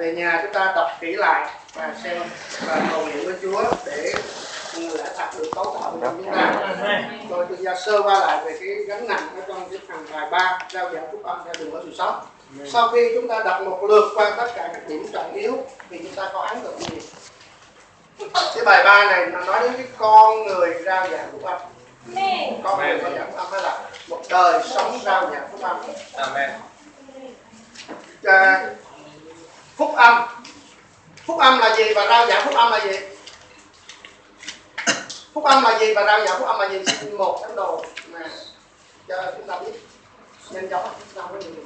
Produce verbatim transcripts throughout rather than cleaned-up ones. về nhà chúng ta đọc kỹ lại và xem và cầu nguyện với Chúa để lẽ thật được cấu tạo cho chúng ta. Rồi tôi ra sơ qua lại về cái gánh nặng ở trong cái phần bài ba rao giảng phúc âm ra đường ở sự sống. Sau khi chúng ta đọc một lượt qua tất cả các điểm trọng yếu thì chúng ta có ấn tượng gì? Cái bài ba này nó nói đến cái con người rao giảng phúc âm. Con người rao giảng phúc âm hay là một đời sống rao giảng phúc âm. Amen. À, phúc âm phúc âm là gì và rao giảng phúc âm là gì? Phúc âm là gì và rao giảng phúc âm là gì? Một tấm đồ mà cho chúng ta biết nhanh chóng chúng ta mới hiểu được.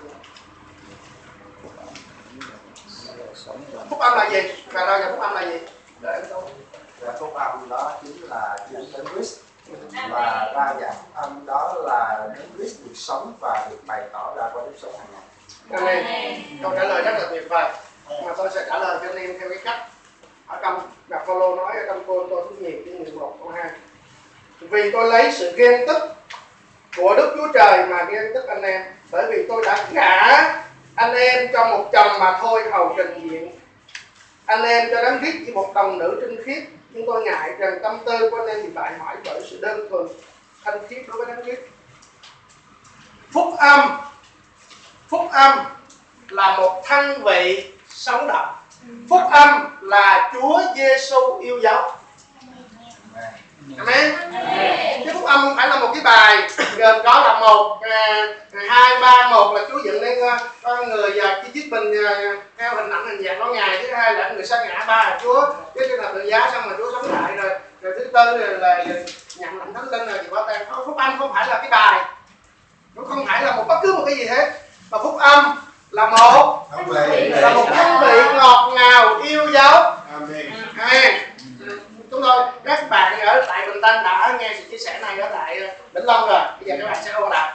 Phúc âm là gì và rao giảng phúc âm là gì? Để phúc âm đó chính là Chúa đến Christ và rao giảng phúc âm đó là đến Christ được sống và được bày tỏ ra qua đời sống hàng ngày. Câu trả lời rất là tuyệt vời mà tôi sẽ trả lời cho anh em theo cái cách ở trong Đà Phô-lô nói ở trong Cô Tô thứ nhì chương mười một câu hai: vì tôi lấy sự ghen tức của Đức Chúa Trời mà ghen tức anh em, bởi vì tôi đã gả anh em cho một chồng mà thôi hầu trình diện anh em cho đấng Christ chỉ một đồng nữ trinh khiết, nhưng tôi ngại rằng tâm tư của anh em bị bại hoại bởi sự đơn thuần thanh khiết đối với đấng Christ. Phúc âm Phúc âm là một thân vị sống động. Phúc âm là Chúa Giêsu yêu dấu. Amen. Cái phúc âm không phải là một cái bài gồm đó là một hai ba một là Chúa dựng lên con người và chi tiết mình theo hình ảnh hình dạng con Ngài, thứ hai là người sa ngã, ba là Chúa cái trường hợp tự giá xong rồi Chúa sống lại rồi, rồi thứ tư là nhận lãnh thánh linh rồi thì có tan. Phúc âm không phải là cái bài, nó không phải là một bất cứ một cái gì hết. Và phúc âm là một là một thân vị ngọt ngào yêu dấu. Amen. Chúng tôi các bạn ở tại Bình Tân đã nghe sự chia sẻ này ở tại Vĩnh Long rồi, bây giờ các bạn sẽ ôn lại.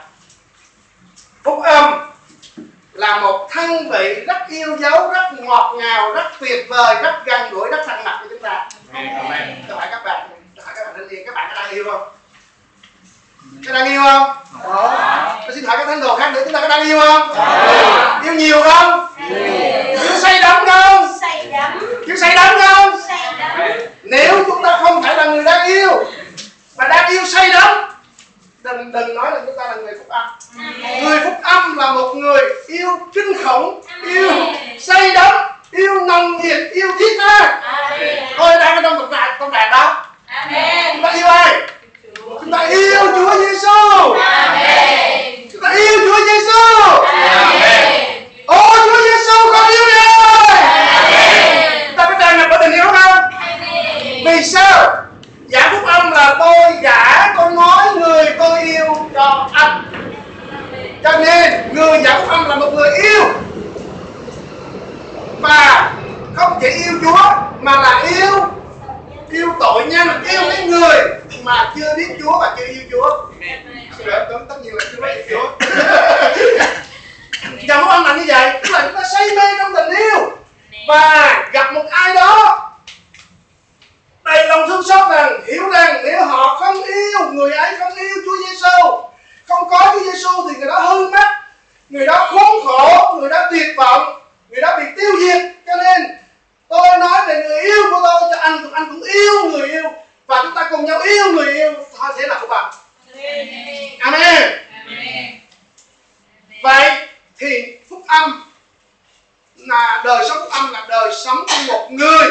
Phúc âm là một thân vị rất yêu dấu, rất ngọt ngào, rất tuyệt vời, rất gần gũi, rất thân mật với chúng ta. Amen. Tôi hỏi các bạn, tôi hỏi các bạn thanh niên, các bạn có đang yêu không? Các đang yêu không? Đó. Tôi xin hỏi các thánh đồ khác nữa, chúng ta có đang yêu không? Đó. Yêu nhiều không? Yêu say đắm không? Yêu say đắm không? Nếu chúng ta không phải là người đang yêu mà đang yêu say đắm, đừng đừng nói là chúng ta là người phúc âm. Người phúc âm là một người yêu kinh khủng, yêu say đắm, yêu nồng nhiệt, yêu thiết tha. Tôi đang trong một đàn con đàn đó. Chúng ta yêu ai? Chúng ta yêu Chúa Giêsu. Amen. Chúng ta yêu Chúa Giêsu. Amen. Ô Chúa Giêsu con yêu đời. Amen. Chúng ta có tràn ngập bởi tình yêu không? Amen. Vì sao? Giảng phúc âm là tôi gả con mối người tôi yêu cho anh. Cho nên người giảng phúc âm là một người yêu và không chỉ yêu Chúa mà là yêu yêu tội nhân, yêu những người mà chưa biết Chúa và chưa yêu Chúa. Xin lỗi, tôi tất nhiên là chưa biết Chúa. Giảng phúc âm là như vậy, tức là chúng ta say mê trong tình yêu và gặp một ai đó đầy lòng thương xót rằng hiểu rằng nếu họ không yêu, người ấy không yêu Chúa Giêsu, không có Chúa Giêsu thì người đó hư mất, người đó khốn khổ, người đó tuyệt vọng, người đó bị tiêu diệt. Cho nên tôi nói về người yêu của tôi cho anh, anh cũng yêu người yêu và chúng ta cùng nhau yêu người yêu, họ sẽ là phúc âm. Amen. Vậy thì phúc âm là đời sống, phúc âm là đời sống của một người,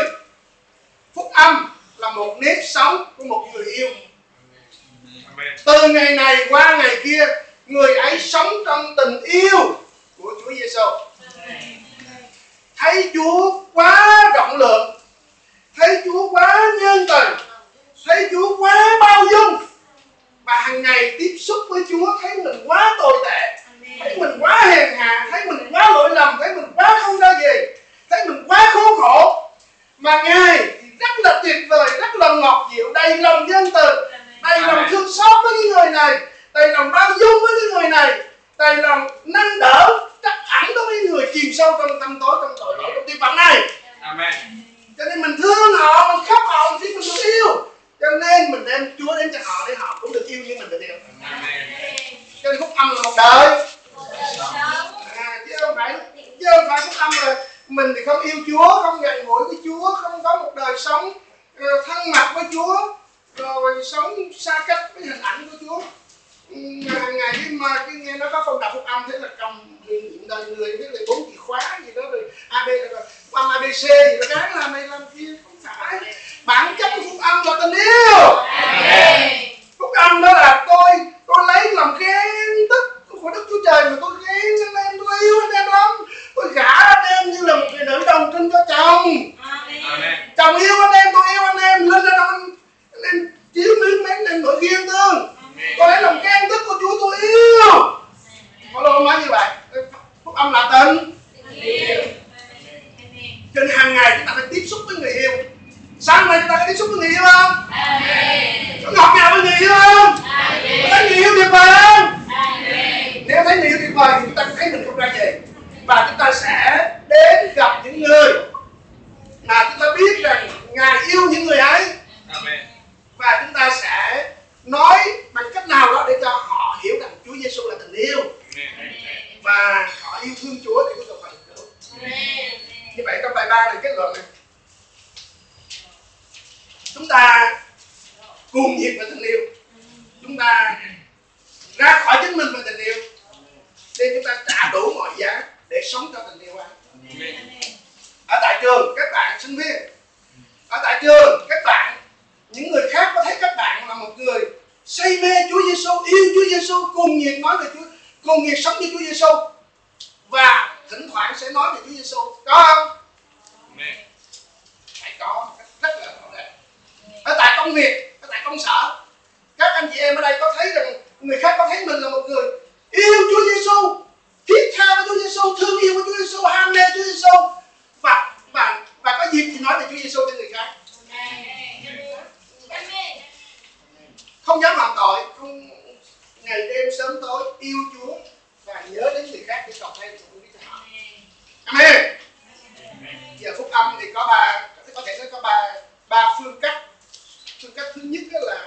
phúc âm là một nếp sống của một người yêu. Amen. Từ ngày này qua ngày kia, người ấy sống trong tình yêu của Chúa Giêsu, thấy Chúa quá rộng lượng, thấy Chúa quá nhân từ, thấy Chúa quá bao dung, và hàng ngày tiếp xúc với Chúa thấy mình quá tồi tệ, thấy mình quá hèn hạ, thấy mình quá lỗi lầm, thấy mình quá không ra gì, thấy mình quá khốn khổ, mà Ngài thì rất là tuyệt vời, rất là ngọt dịu, đầy lòng nhân từ, đầy lòng thương xót với những người này, đầy lòng bao dung với những người này, đầy lòng nâng đỡ trách ảnh đối với người chìm sâu trong tâm tối, trong tội lỗi, trong tiêu bản này. Amen. Cho nên mình thương họ, mình khóc họ, mình biết mình được yêu, cho nên mình đem Chúa đến cho họ để họ cũng được yêu như mình được yêu. Amen. Cho nên phúc âm là một đời, à, chứ không phải chứ không phải phúc âm là mình thì không yêu Chúa, không gần gũi với Chúa, không có một đời sống thân mật với Chúa, rồi sống xa cách với hình ảnh của Chúa. Hàng ngày khi mà khi nghe nó có phong đọc phúc âm thế là cầm hiện đời người biết là bốn chìa khóa gì đó rồi a bê rồi qua a bê xê gì đó, cái là này làm kia không phải. Bản chất của phúc âm là tình yêu. Phúc âm đó là tôi tôi lấy lòng ghen tức của Đức Chúa Trời mà tôi ghen cho nên tôi yêu anh em lắm, tôi gả anh em như là một người nữ đồng trinh cho chồng. Chồng yêu anh em, tôi yêu anh em, lên lên anh em chiếu miếng mến lên nỗi ghen tương. Tôi lấy lòng ghen tức của Chúa tôi yêu. Có lô nói như vậy. Phúc âm là tình. Trên hàng ngày chúng ta phải tiếp xúc với người yêu. Sáng nay chúng ta có tiếp xúc với người yêu không? Có ngọt ngào với người yêu không? Có thấy người yêu tuyệt vời không? Nếu thấy người yêu tuyệt vời thì chúng ta thấy mình không ra gì. Và chúng ta sẽ đến gặp những người mà chúng ta biết rằng Ngài yêu những người ấy. Và chúng ta sẽ nói bằng cách nào đó để cho họ hiểu rằng Chúa Giêsu là tình yêu và họ yêu thương Chúa để có được phần cứu. Như vậy trong bài ba này kết luận này, chúng ta cuồng nhiệt về tình yêu, chúng ta ra khỏi chính mình về tình yêu, nên chúng ta trả đủ mọi giá để sống cho tình yêu ấy. Ở tại trường các bạn sinh viên, ở tại trường các bạn, những người khác có thấy các bạn là một người say mê Chúa Giêsu, yêu Chúa Giêsu, cùng nhiệt nói về Chúa, cùng nhiệt sống với Chúa Giêsu và thỉnh thoảng sẽ nói về Chúa Giêsu, có không? Phải có, rất là rõ ràng. Ở tại công việc, ở tại công sở, các anh chị em ở đây có thấy rằng người khác có thấy mình là một người yêu Chúa Giêsu, thiết tha với Chúa Giêsu, thương yêu với Chúa Giêsu, ham mê Chúa Giêsu và và và có dịp thì nói về Chúa Giêsu cho người khác. Không dám làm tội, không ngày đêm sớm tối yêu Chúa và nhớ đến người khác để cầu thay cũng biết họ. Amen. Giờ phúc âm thì có ba, có thể nói có ba ba phương cách. Phương cách thứ nhất đó là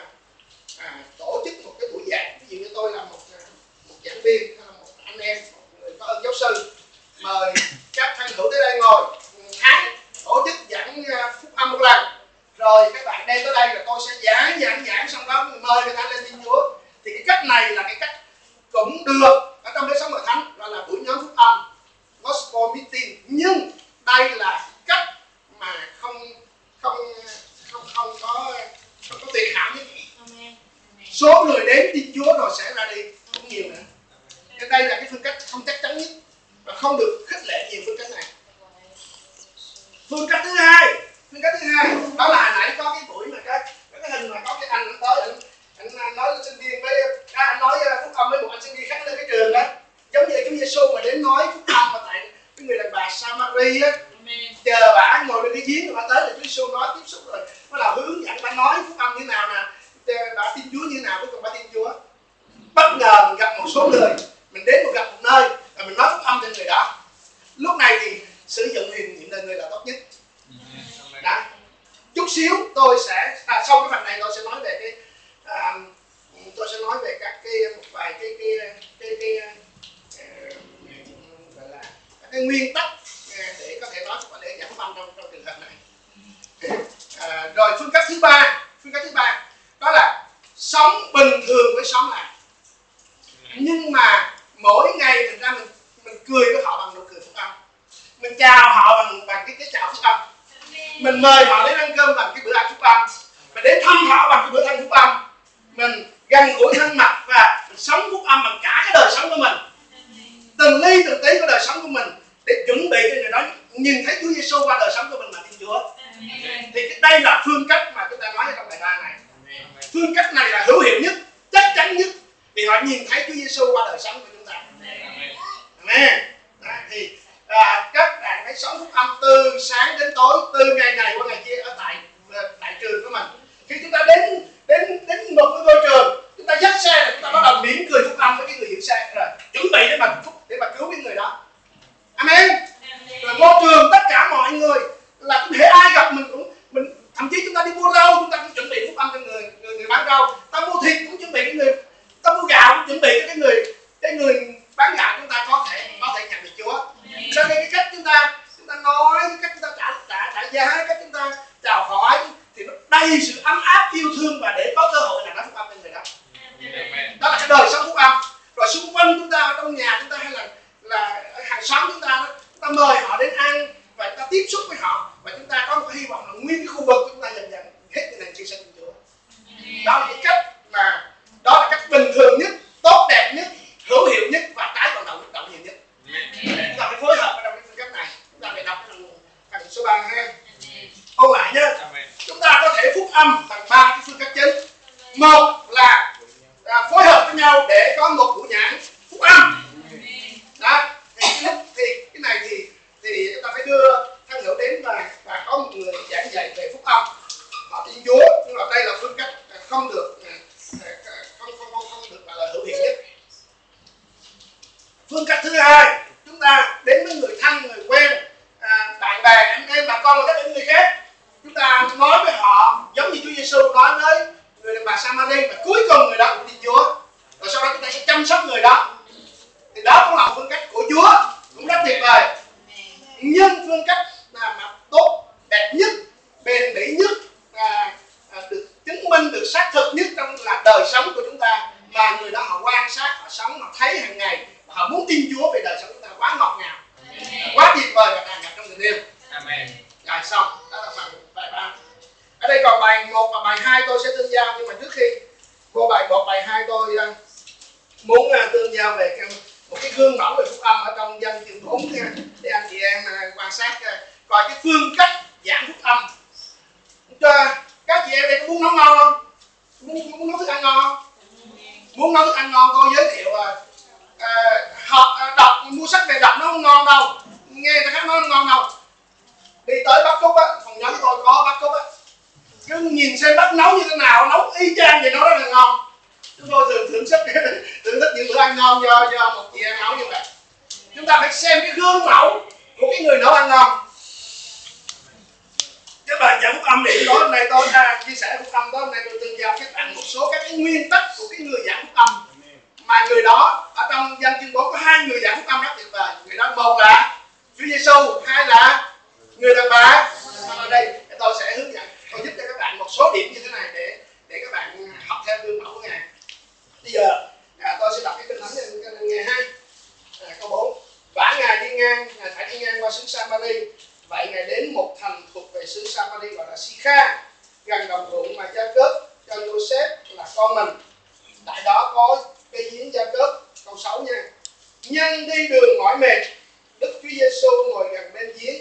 à, tổ chức một cái buổi giảng. Ví dụ như tôi là một một giảng viên, một anh em, một người có ơn giáo sư, mời các thân hữu tới đây ngồi tháng tổ chức giảng phúc âm một lần. Rồi các bạn đem tới đây là tôi sẽ giảng giảng giảng xong đó mời người ta lên tin Chúa. Thì cái cách này là cái cách cũng được ở trong đời sống hội thánh, gọi là buổi nhóm phúc âm, gospel meeting, nhưng đây là cách mà không không không không có không có tuyệt hảo nhất. Số người đến tin Chúa rồi sẽ ra đi cũng nhiều nữa. Nên đây là cái phương cách không chắc chắn nhất và không được khích lệ nhiều phương cách này. Phương cách thứ hai Phương cách thứ hai đó là hồi nãy có cái buổi mà cái cái hình mà có cái anh nó tới ảnh anh nói sinh viên với à, anh nói phúc âm với một anh sinh viên khác lên cái trường đó, giống như Chúa Giêsu mà đến nói phúc âm mà tại cái người đàn bà Samari á, chờ bả ngồi lên cái giếng bả tới là Chúa Giêsu nói tiếp xúc rồi bắt đầu hướng dẫn bả nói phúc âm như nào nè, bả tin Chúa như nào, cuối cùng bả tin Chúa. Bất ngờ mình gặp một số người, mình đến một gặp một nơi và mình nói phúc âm cho người đó, lúc này thì sử dụng hiềm nhiệm lên người là tốt nhất. Đã. Chút xíu tôi sẽ à, sau cái phần này tôi sẽ nói về cái à, tôi sẽ nói về các cái một vài cái cái cái, cái, cái uh, gọi là các cái nguyên tắc uh, để có thể nói và để giảm bớt trong trong trường hợp này. Uh, rồi phương cách thứ ba, phương cách thứ ba đó là sống bình thường với sống lạ, nhưng mà mỗi ngày mình ra mình mình cười với họ bằng nụ cười phúc âm, mình chào họ bằng bằng cái cái chào phúc âm. Mình mời họ đến ăn cơm bằng cái bữa ăn phúc âm, mình đến thăm họ bằng cái bữa ăn phúc âm, mình gần gũi thân mật và mình sống phúc âm bằng cả cái đời sống của mình, từng ly từng tí của đời sống của mình để chuẩn bị cho người đó nhìn thấy Chúa Giêsu qua đời sống của mình mà tin Chúa. Thì đây là phương cách mà chúng ta nói trong bài ba này. Phương cách này là hữu hiệu nhất, chắc chắn nhất vì họ nhìn thấy Chúa Giêsu qua đời sống của chúng ta. Amen. Thì à, các bạn hãy sống phúc âm từ sáng đến tối, từ ngày này qua ngày kia ở tại tại trường của mình. Khi chúng ta đến đến đến một cái ngôi trường, chúng ta dắt xe chúng ta bắt đầu mỉm cười phúc âm với cái người hiểu xe rồi chuẩn bị để mà để mà cứu cái người đó. Amen. Rồi vô trường tất cả mọi người là không thể ai gặp mình cũng mình thậm chí chúng ta đi mua rau chúng ta cũng chuẩn bị phúc âm cho người người, người bán rau, ta mua thịt cũng chuẩn bị người, ta mua gạo cũng chuẩn bị cho cái người cái người bán gạo chúng ta có thể có thể nhận được Chúa. Cho nên cái cách chúng ta chúng ta nói con một của nhãn phúc âm. Đó, thì cái, thì cái này thì thì chúng ta phải đưa Thăng Hữu đến và và có một người giảng dạy về phúc âm. Họ tin Chúa, nhưng mà đây là phương cách không được không không không, không được gọi là hữu hiệu nhất. Phương cách thứ hai, chúng ta đến với người thân, người quen, à, bạn bè, anh em, bà con và các người khác. Chúng ta nói với họ giống như Chúa Giêsu nói với người đàn bà Samari, và cuối cùng người đó cũng tin Chúa, và sau đó chúng ta sẽ chăm sóc người đó. Thì đó cũng là phương cách của Chúa, cũng rất tuyệt vời. Nhưng phương cách là mà tốt đẹp nhất, bền bỉ nhất, à, à, được chứng minh, được xác thực nhất trong là đời sống của chúng ta, mà người đó họ quan sát, họ sống, họ thấy hàng ngày, họ muốn tin Chúa, vì đời sống chúng ta quá ngọt ngào, quá tuyệt vời và tràn ngập trong tình yêu. Amen. Rồi xong, đó là phần bài ba. Ở đây còn bài một và bài hai tôi sẽ tương giao, nhưng mà trước khi vô bài một, bài hai tôi muốn tương giao về một cái gương mẫu về phúc âm ở trong dân truyền thống để anh chị em quan sát coi cái phương cách giảng phúc âm. Các chị em đây có muốn nấu ngon không? Muốn, muốn nấu thức ăn ngon không? Muốn nấu thức ăn ngon tôi giới thiệu học à, đọc, mua sách về đọc nó không ngon đâu, nghe người ta khác nói không ngon đâu. Đi tới Bắc Cúc á, phòng nhóm tôi có Bắc Cúc á, cứ nhìn xem bác nấu như thế nào, nấu y chang vậy nó rất là ngon. Chúng tôi thường thưởng thức thưởng thức những bữa ăn ngon do do một chị em nấu như vậy. Chúng ta phải xem cái gương mẫu của cái người nấu ăn ngon. Cái bài giảng phúc âm này đó hôm nay tôi đã chia sẻ phúc âm đó, hôm nay tôi từng giao các bạn một số các cái nguyên tắc của cái người giảng phúc âm. Mà người đó ở trong dân tuyên bố có hai người giảng phúc âm rất tuyệt vời. Người đó một là Chúa Giêsu, hai là người đàn bà. Ở đây tôi sẽ hướng dẫn, tôi giúp cho các bạn một số điểm như thế này để để các bạn học theo gương mẫu của Ngài. Bây giờ à, tôi sẽ đọc cái kinh thánh này, ngày hai à, câu bốn. Vả Ngài đi ngang, Ngài phải đi ngang qua xứ Samari. Vậy Ngài đến một thành thuộc về xứ Samari gọi là Sikha, gần đồng ruộng mà Gia-cớp cho Joseph là con mình. Tại đó có cây giếng Gia-cớp. Câu sáu nha. Nhân đi đường mỏi mệt, Đức Chúa Giêsu ngồi gần bên giếng.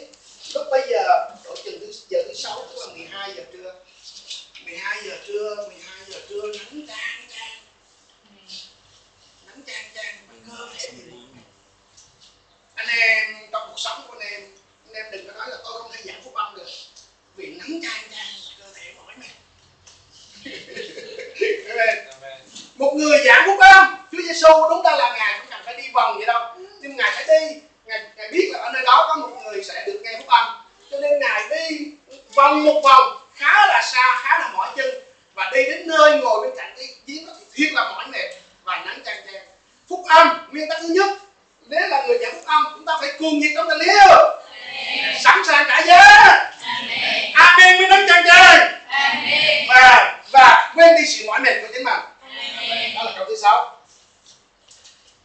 Lúc bây giờ độ chừng thứ giờ thứ sáu, tức là mười hai giờ trưa. mười hai giờ trưa, mười hai giờ trưa nắng chang chang. Nắng chang chang mà cơ thể gì buồn. Anh em trong cuộc sống của anh em, anh em đừng có nói là tôi không thể giảng phúc âm được. Vì nắng chang chang cơ thể mỏi mệt. Một người giảng phúc âm, Chúa Giêsu đúng ra là Ngài không cần phải đi vòng vậy đâu, nhưng Ngài phải đi. Ngài, Ngài biết là ở nơi đó có một người sẽ được nghe phúc âm, cho nên Ngài đi vòng một vòng khá là xa, khá là mỏi chân, và đi đến nơi ngồi bên cạnh cái giếng đó thì thiệt là mỏi mệt và nắng chang chang. Phúc âm nguyên tắc thứ nhất, nếu là người giảng phúc âm chúng ta phải cuồng nhiệt trong tình yêu, sẵn sàng trả giá. Amen với nắng chang chang và và quên đi sự mỏi mệt của chính mình. Đó là câu thứ sáu.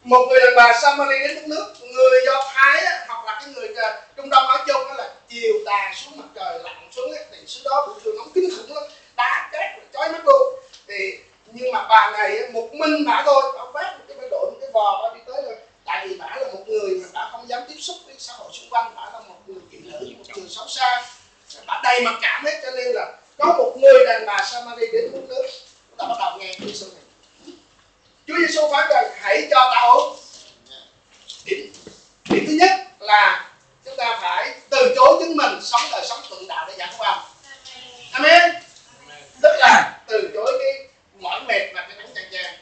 Một người đàn bà Samari đến đất nước người Do Thái á, hoặc là cái người Trung Đông nói chung đó, là chiều tà xuống mặt trời lặn xuống á, thì xứ đó buổi trưa nóng kinh khủng lắm, đá cát chói mắt luôn. Thì nhưng mà bà này á, một mình bà thôi, bà vác một cái đội một cái bò bà đi tới rồi, tại vì bà là một người mà bà không dám tiếp xúc với xã hội xung quanh, bà là một người phụ nữ, một người xấu xa, bà đầy mặc cảm hết, cho nên là có một người đàn bà Samari đến đất nước. Chúng ta bắt đầu nghe cái sự này. Chúa Giêsu phán rằng hãy cho ta uống. Điểm, điểm thứ nhất là chúng ta phải từ chối chính mình, sống đời sống thượng đạo để giảng phúc âm. Amen. Tức là từ chối cái mỏi mệt và cái nắng chang chang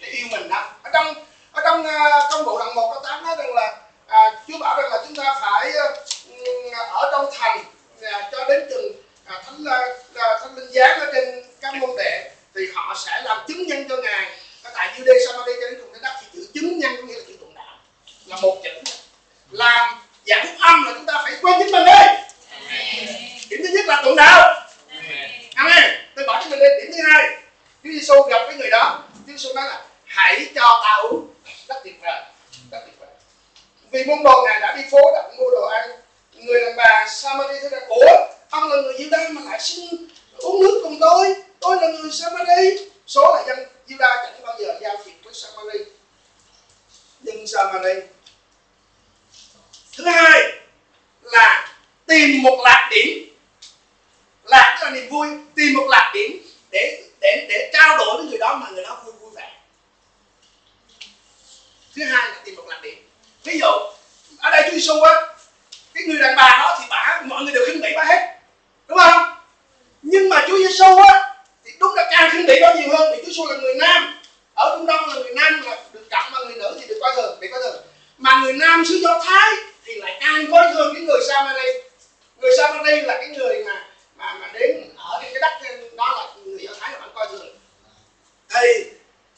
để yêu mình đó. Ở trong ở trong công vụ đoạn một câu tám nói rằng là à, Chúa bảo rằng là chúng ta phải ở trong thành à, cho đến chừng à, thánh à, thánh linh giáng ở trên các môn đệ thì họ sẽ làm chứng nhân cho Ngài. Tại Judea Samari cho đến cùng đến đất thì chữ chứng nhân có nghĩa là chữ tụng đạo, là một chữ. Làm giảng phúc âm là chúng ta phải quên chính mình đi. Điểm thứ nhất là tụng đạo. Amen. Tôi bỏ chính mình đi. Điểm thứ hai, Chúa Giêsu gặp cái người đó, Chúa Giêsu nói là hãy cho ta uống. Rất tuyệt vời, rất tuyệt vời. Vì môn đồ Ngài đã đi phố đã mua đồ ăn, người đàn bà Samari thấy rằng ủa ông là người Juda mà lại xin uống nước cùng tôi, tôi là người Samari. Số là dân Juda chẳng bao giờ giao thiệp với Samari. Nhưng Samari thứ hai là tìm một lạc điểm, lạc tức là niềm vui, tìm một lạc điểm để để để trao đổi với người đó mà người đó vui vui vẻ. Thứ hai là tìm một làm điểm. Ví dụ ở đây Chúa Giêsu á, cái người đàn bà đó thì bả mọi người đều khinh bỉ bả hết, đúng không? Nhưng mà Chúa Giêsu á thì đúng là càng khinh bỉ đó nhiều hơn, vì Chúa Giêsu là người nam, ở Trung Đông là người nam là được trọng mà người nữ thì được coi thường, bị coi thường. Mà người nam xứ Do Thái thì lại càng coi thường cái người Samari. Người Samari là cái người mà mà mà đến ở trên cái đất đó là người Do Thái là vẫn coi thường. Thì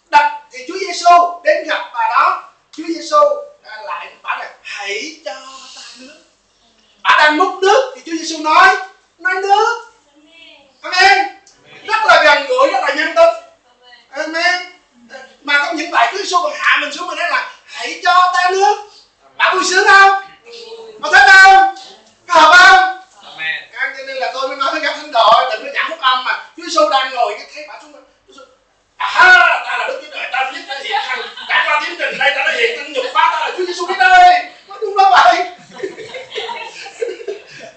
đặt thì Chúa Giêsu đến gặp bà đó, Chúa Giêsu lại bảo là hãy cho ta nước. Bà đang múc nước thì Chúa Giêsu nói nói nước. Amen. Rất là gần gũi, rất là nhân tính. Amen. Mà không những vậy, Chúa Giêsu còn hạ mình xuống mà nói là hãy cho ta nước. Bà vui sướng không? Bà thích không? Có hợp không? Amen. À, cho nên là tôi mới nói với các thánh đồ đừng có nhảm phúc âm mà Chúa Giêsu đang ngồi cái thấy bà xuống. À, ta là Đức Chúa Trời, ta biết ta hiện thằng cả ba tiến trình đây ta đã hiện thằng nhục phá ta là Chúa Giêsu Christ ơi, nói đúng đó vậy.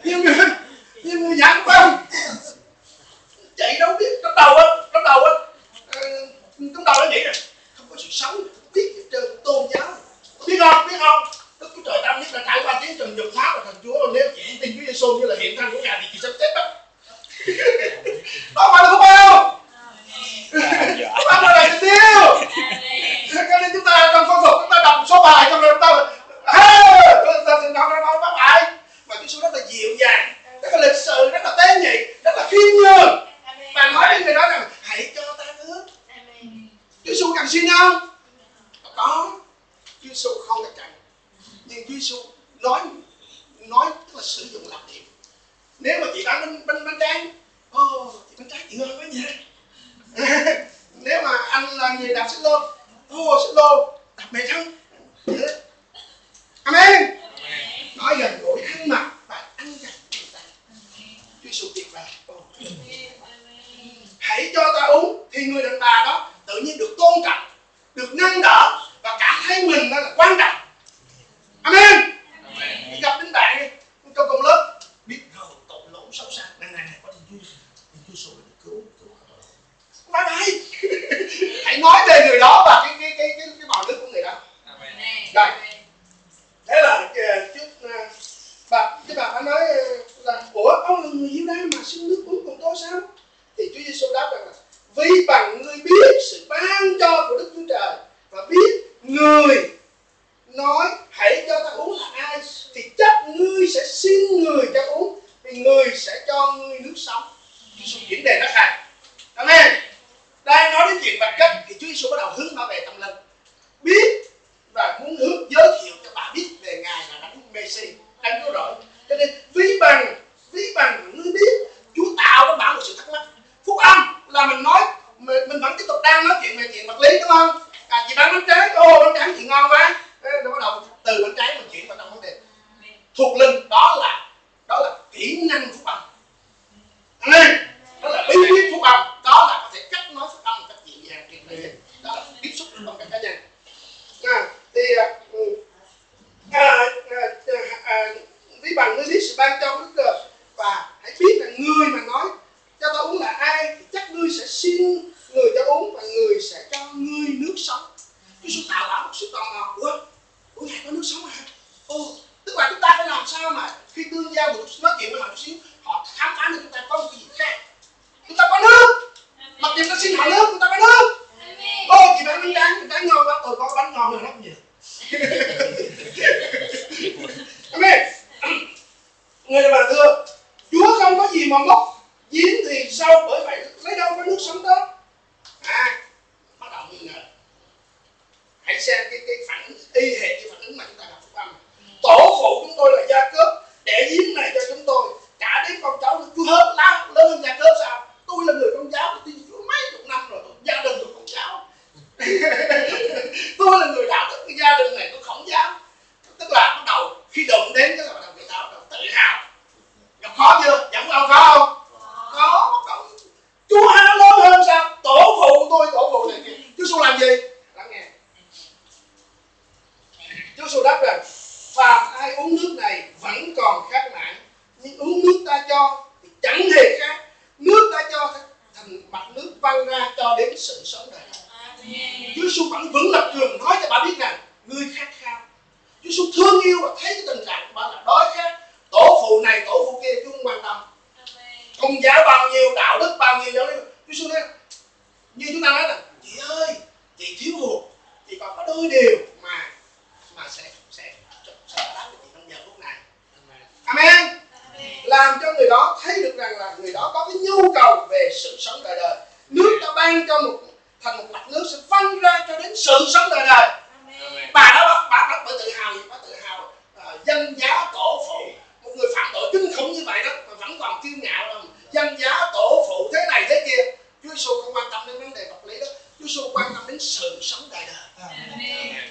Nhưng mà nhưng mà nhãn quan chạy đâu biết trong đầu á, trong đầu á, trong đầu nó nghĩ là không có sự sống, không biết gì trơn tôn giáo, biết không, biết không? Đức Chúa Trời ta biết là trải qua tiến trình nhục phá là thằng Chúa, nếu chỉ tin Chúa Giêsu như là hiện thân của ngài thì chị sắp chết đó. Đó phải là không phải không? Bắt đầu là tình yêu. Cho nên chúng ta trong phong tục chúng ta đọc số bài trong chúng ta nói nói nói bác lại, mà Chúa Giêsu rất là dịu dàng, rất là lịch sự, rất là tế nhị, rất là khiêm nhường. Mà nói với người đó rằng hãy cho ta nước. Chúa Giêsu cần xin không? Có. Chúa Giêsu không cần cạnh, nhưng Chúa Giêsu nói nói tức là sử dụng làm điểm. Nếu mà chị bán bánh bánh bánh tráng, ô chị bánh tráng chị ngon quá nha. Nếu mà anh là người đạp xích lô, ô xích lô đạp mệt không? Amen. Nói gần gũi thân mật và ăn gần người ta. Chúa Giêsu tuyệt vời. Hãy cho ta uống thì người đàn bà đó tự nhiên được tôn trọng, được nâng đỡ và cảm thấy mình là quan trọng. Amen. Amen. Gặp đến bạn trong cùng lớp biết rồi tội lỗi xấu xa này này này có Chúa Giêsu được cứu. Nói đây. Hãy nói về người đó và cái cái cái cái cái màu nước của người đó. Đây. Thế là trước bà cái bà nói là ủa ông là người Giu-đa mà xin nước uống cùng tôi sao? Thì Chúa Giêsu đáp rằng là vì bằng ngươi biết sự ban cho của Đức Chúa Trời và biết người nói hãy cho ta uống là ai thì chắc ngươi sẽ xin người cho uống thì người sẽ cho ngươi nước sống. Chúa Giêsu chuyển đề rất hay. Amen. Đang nói đến chuyện vật chất thì Chúa Giêsu bắt đầu hướng bà về tâm linh, biết và muốn hướng giới thiệu cho bà biết về ngài là Đấng Messi, Đấng Cứu Rỗi. Cho nên ví bằng ví bằng ngươi biết Chúa tạo cho bà một sự thắc mắc. Phúc âm là mình nói mình, mình vẫn tiếp tục đang nói chuyện về chuyện vật lý, đúng không? À, chị bán bánh trái, ô bánh tráng chị ngon quá. Nó bắt đầu từ bánh trái mình chuyển vào trong vấn đề thuộc linh, đó là đó là kỹ năng phúc âm. Amen. Đó là bí quyết phúc âm, đó là có thể cách nói phúc âm một cách dịu dàng tuyệt vời, đó là tiếp xúc trong các cá nhân. À, thì ví bằng ngươi biết sự ban cho Đức Trời và hãy biết là người mà nói cho ta uống là ai thì chắc ngươi sẽ xin người cho uống và người sẽ cho ngươi nước sống. Chúa Giêsu tạo ra một sự tò mò, ủa, ủa ngài có nước sống à? Ô, tức là chúng ta phải làm sao mà khi tương giao được nói chuyện với họ một xíu, họ khám phá được chúng ta có một cái gì khác. Chúng ta có nước, mặc dù ta xin họ nước, chúng ta có nước. Ô, chị bán bánh tráng, bánh tráng ngon lắm, tôi có bánh ngon rồi lắm nhiều. Amen. Người đàn bà thưa, Chúa không có gì mà mốc, giếng thì sao, bởi vậy lấy đâu có nước sống đó. À, bắt đầu nghi ngờ. Hãy xem cái, cái phản y hệt như phản ứng mà chúng ta gặp phúc âm. Tổ phụ chúng tôi là Gia Cớp, để giếng này cho chúng tôi. Cả đến con cháu, Chúa hết lá, lớn hơn Gia Cớp sao? Tôi là người con cháu, tôi tin Chúa mấy chục năm rồi, gia đình tôi không giáo. Tôi là người đạo đức, cái gia đình này tôi không giáo. Tức là bắt đầu khi đụng đến cái là bắt đầu người ta bắt đầu tự hào. Gặp khó chưa? Vẫn không khó không? Có, có. Chúa hay nó lớn hơn sao? Tổ phụ tôi, tổ phụ này kìa. Chúa Giêsu làm gì? Lắng nghe. Chúa Giêsu đáp rằng và ai uống nước này vẫn còn khát lại, nhưng uống nước ta cho thì chẳng hề khác. Nước ta cho thành mặt nước văng ra cho đến sự sống đời. Chúa Giêsu vẫn vững lập trường nói cho bà biết rằng thương yêu và thấy cái tình trạng của bạn là đói khát, tổ phụ này tổ phụ kia chứ không quan tâm. Công giáo bao nhiêu, đạo đức bao nhiêu, giáo lý Chúa Giêsu nói như chúng ta nói là chị ơi, chị thiếu hụt, chị còn có đôi điều mà mà sẽ sẽ sẽ đáp được chị trong giờ phút này. Amen. Làm cho người đó thấy được rằng là người đó có cái nhu cầu về sự sống đời đời. Nước ta ban cho một thành một mạch nước sẽ phân ra cho đến sự sống đời đời. Bà đó bà đó phải tự hào gì? Bà tự hào uh, danh giá tổ phụ. Một người phạm tội kinh khủng như vậy đó mà vẫn còn kiêu ngạo rằng danh giá tổ phụ thế này thế kia. Chúa Giêsu không quan tâm đến vấn đề vật lý đó. Chúa Giêsu quan tâm đến sự sống đời đời.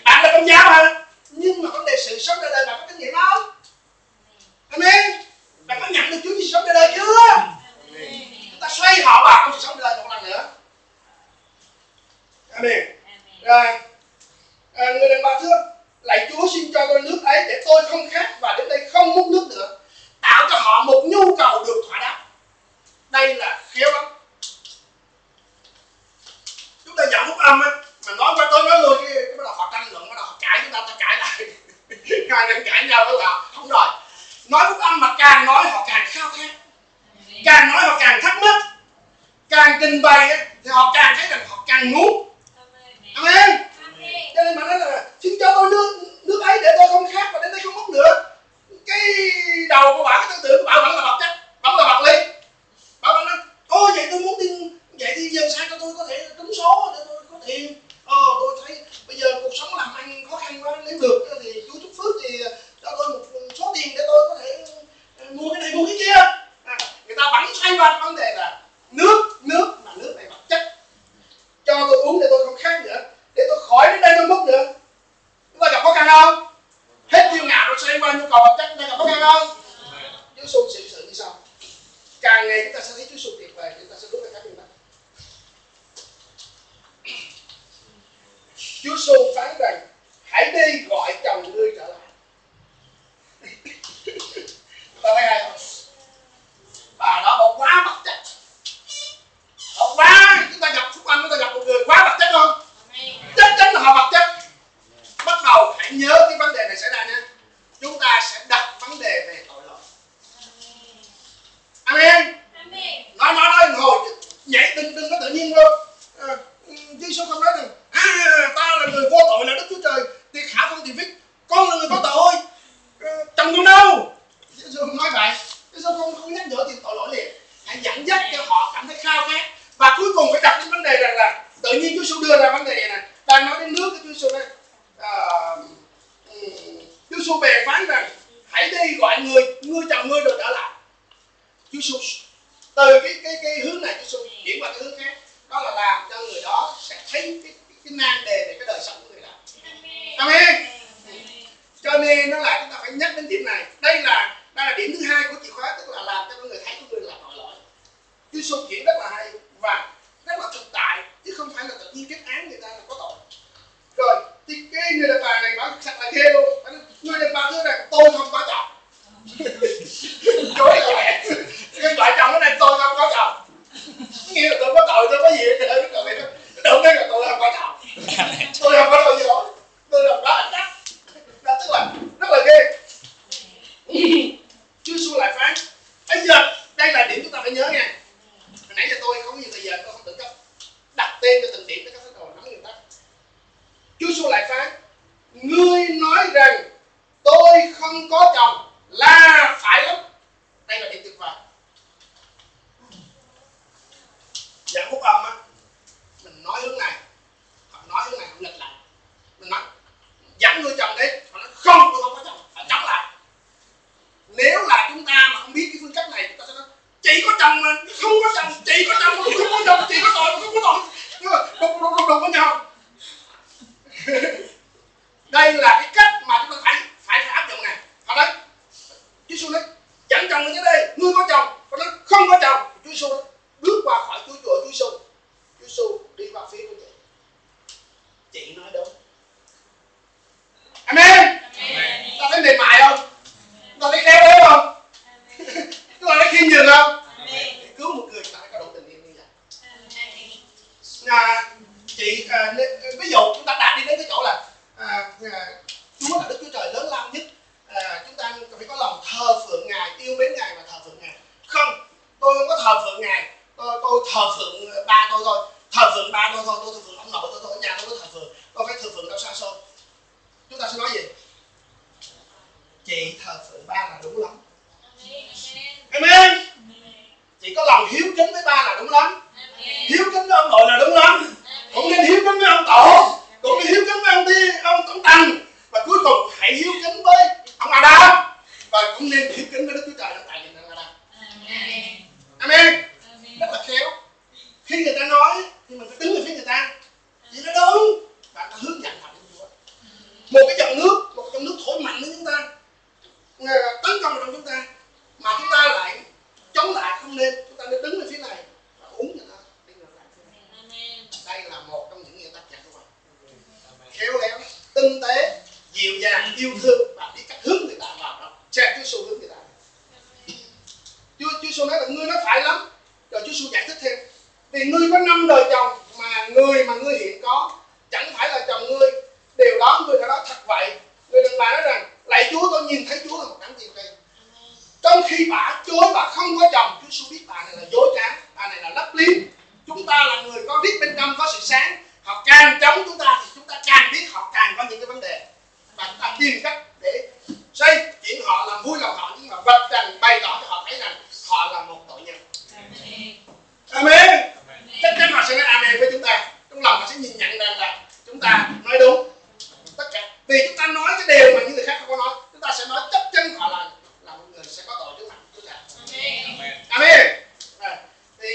Bạn là công giáo hả? Nhưng mà vấn đề sự sống đời đời bạn có kinh nghiệm không? Amen. Bạn có nhận được Chúa Giêsu sống đời đời chưa? Chúng ta xoay họ vào trong sự sống đời đời một lần nữa. Amen. Rồi. À, người đàn bà thưa, lạy Chúa xin cho tôi nước ấy để tôi không khát và đến đây không muốn nước nữa. Tạo cho họ một nhu cầu được thỏa đáp. Đây là khéo lắm. Chúng ta giọng phúc âm ấy, mà nói qua tôi nói luôn cái bắt đầu họ tranh luận, bắt đầu họ cãi chúng ta, ta cãi lại. Hai đang cãi nhau với họ, không rồi. Nói phúc âm mà càng nói họ càng khao khát, càng nói họ càng thắc mắc, càng trình bày ấy, thì họ càng thấy rằng họ càng muốn. Amen. Cho nên mà nói là xin cho tôi nước nước ấy để tôi không khát và đến đây không mất nữa. Cái đầu của bạn, cái tư tưởng của bạn vẫn là vật chất, vẫn là vật lý. Bạn vẫn nói, ô vậy tôi muốn đi, vậy thì giờ sao cho tôi có thể trúng số để tôi có tiền. Ờ tôi thấy bây giờ cuộc sống làm ăn khó khăn quá, nếu được thì Chúa chúc phước thì cho tôi một số tiền để tôi có thể mua cái này mua cái kia. À, người ta vẫn xoay quanh vấn đề là nước, nước mà nước này vật chất. Cho tôi uống để tôi không khát nữa, để tôi khỏi đến đây tôi mất nữa. Chúng ta gặp khó khăn không? Hết kiêu ngạo rồi xoay qua nhu cầu vật chất, chúng ta gặp khó khăn không? Chúa Giêsu xử sự như sau. Càng ngày chúng ta sẽ thấy Chúa Giêsu tuyệt vời, chúng ta sẽ rút ra các điều đó. Chúa Giêsu phán rằng hãy đi gọi chồng ngươi trở lại. Chúng ta thấy hay không? Bà đó bà quá vật chất, bà quá. Chúng ta gặp phúc âm, chúng ta gặp một người quá vật chất không? Chắc chắn là họ vật chất. Bắt đầu hãy nhớ cái vấn đề này xảy ra nha. Chúng ta sẽ đặt vấn đề về tội lỗi. Amen. Nói nói nói ngồi nhảy đừng đừng có tự nhiên luôn. À, Chúa Giêsu không nói rằng à, ta là người vô tội là Đức Chúa Trời tuyệt khả không tuyệt vít. Con là người có tội. À, chồng con đâu? Chúa Giêsu không nói vậy. Chúa Giêsu không không nhắc nhở thì tội lỗi liền. Hãy dẫn dắt cho họ cảm thấy khao khát và cuối cùng phải đặt cái vấn đề rằng là tự nhiên Chúa Giêsu đưa ra vấn đề này nè, đang nói đến nước của Chúa Giêsu đây. Uh, um, Chúa Giêsu bèn phán rằng hãy đi gọi người, người chồng ngươi được trở lại. Chúa Giêsu từ cái cái cái hướng này Chúa Giêsu chuyển qua cái hướng khác, đó là làm cho người đó sẽ thấy cái cái, cái nan đề về cái đời sống của người đó. Amen. Cho nên nó là chúng ta phải nhắc đến điểm này. Đây là đây là điểm thứ hai của chìa khóa, tức là làm cho người thấy của người là tội lỗi. Chúa Giêsu chuyển rất là hay và rất là thực tại, chứ không phải là tự nhiên kết án người ta là có tội. Rồi thì cái người đàn bà này bảo sạch là ghê luôn. Người đàn bà thưa rằng tôi không có chồng. Chối lại cái loại chồng này tôi không có chồng. Nghĩa là tôi có tội, tôi có gì hết trơn. Đúng đấy là tôi không có chồng. Tôi không có tội gì hết. Tôi làm đó là chắc. Đó tức là rất là ghê. Chúa Giêsu lại phán. Bây giờ đây là điểm chúng ta phải nhớ nha. Hồi nãy giờ tôi không có nhiều thời gian, tôi không tự cấp đặt tên cho từng điểm cho các thánh đồ nắm người ta. Chúa Giêsu lại phán: ngươi nói rằng tôi không có chồng là phải lắm. Đây là điểm tuyệt vời. Giảng phúc âm á, mình nói hướng này, họ nói hướng này không lệch lại. Mình nói dẫn người chồng đấy, họ nói không, tôi không có chồng, phải chồng lại. Nếu là chúng ta mà không biết cái phương cách này, chúng ta sẽ nói chị có chồng mà không có chồng, chị có chồng mà không có chồng, chị có tội mà không có tội, đụng đụng đụng với nhau. Đây là cái cách mà chúng ta phải phải, phải áp dụng này. Họ nói Chúa Giêsu nói chẳng chồng như thế đây, ngươi có chồng, còn nói không có chồng. Chúa Giêsu bước qua khỏi Chúa chùa Chúa Giêsu, Chúa Giêsu đi vào phía của chị. Chúng ta sẽ nói gì? Chị thờ phượng ba là đúng lắm. Amen. Chị có lòng hiếu kính với ba là đúng lắm. Hiếu kính với ông nội là đúng lắm. Cũng nên hiếu kính với ông tổ, cũng nên hiếu kính với ông tiên, ông tổng tăng, và cuối cùng hãy hiếu kính với ông Adam, và cũng nên hiếu kính với Đức Chúa Trời đang tại ông Adam. Amen. Rất là khéo. Khi người ta nói thì mình phải đứng về phía người ta. Vậy nó đúng. Bạn ta hướng dẫn thành của một cái dòng nước, một dòng nước thổi mạnh đến chúng ta, tấn công vào trong chúng ta, mà chúng ta lại chống lại không nên. Chúng ta nên đứng về phía này và uống người ta. Đây là một trong những nghĩa tác giả của bạn. Khéo léo, tinh tế, dịu dàng, yêu thương và biết cách hướng người ta vào đó. Cha Chúa Giêsu hướng người ta. Chúa Chúa Giêsu nói là ngươi nói phải lắm. Rồi Chúa Giêsu giải thích thêm. Vì ngươi có năm đời chồng, mà người mà ngươi hiện có chẳng phải là chồng ngươi. Điều đó ngươi đã nói thật vậy. Người đàn bà nói rằng, lạy Chúa, tôi nhìn thấy Chúa là một đấng tiên tri. Trong khi bà chối bà không có chồng, Chúa Giêsu biết bà này là dối trá, bà này là lấp liếm. Chúng ta là người có biết bên trong có sự sáng. Họ càng chống chúng ta thì chúng ta càng biết họ càng có những cái vấn đề. Và chúng ta tìm cách để xây chuyện họ làm vui lòng họ, nhưng mà vạch trần bày tỏ cho họ thấy rằng họ là một tội nhân. Amen. Chắc chắn họ sẽ nói amen với chúng ta. Trong lòng họ sẽ nhìn nhận rằng là chúng ta nói đúng tất cả. Vì chúng ta nói cái điều mà những người khác không có nói, chúng ta sẽ nói chắc chắn họ là là một người sẽ có tội trước mặt Chúa Trời. Amen. Amen. À, thì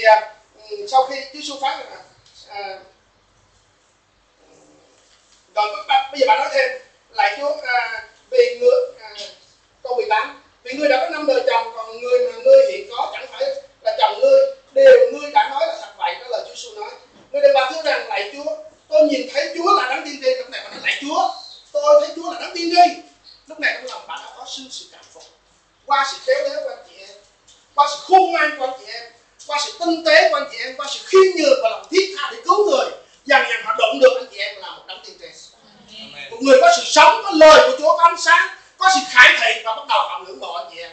uh, sau khi Chúa Giêsu phán là uh, rồi bây giờ bạn nói thêm lại Chúa uh, vì người uh, câu mười tám, vì ngươi đã có năm đời chồng, còn người mà ngươi hiện có chẳng phải là chồng ngươi. Điều ngươi đã nói là thật vậy. Đó là Chúa Giêsu nói. Người đàn bà thưa rằng, lạy Chúa, tôi nhìn thấy Chúa là đấng tiên tri. Lúc này bà nói, lạy Chúa, tôi thấy Chúa là đấng tiên tri. Lúc này trong lòng bà đã có sự sự cảm phục. Qua sự khéo léo của anh chị em, qua sự khôn ngoan của anh chị em, qua sự tinh tế của anh chị em, qua sự khiêm nhường và lòng thiết tha để cứu người, dần dần họ động được anh chị em là một đấng tiên tri. Một người có sự sống, có lời của Chúa, có ánh sáng, có sự khải thị, và bắt đầu họ ngưỡng mộ anh chị em.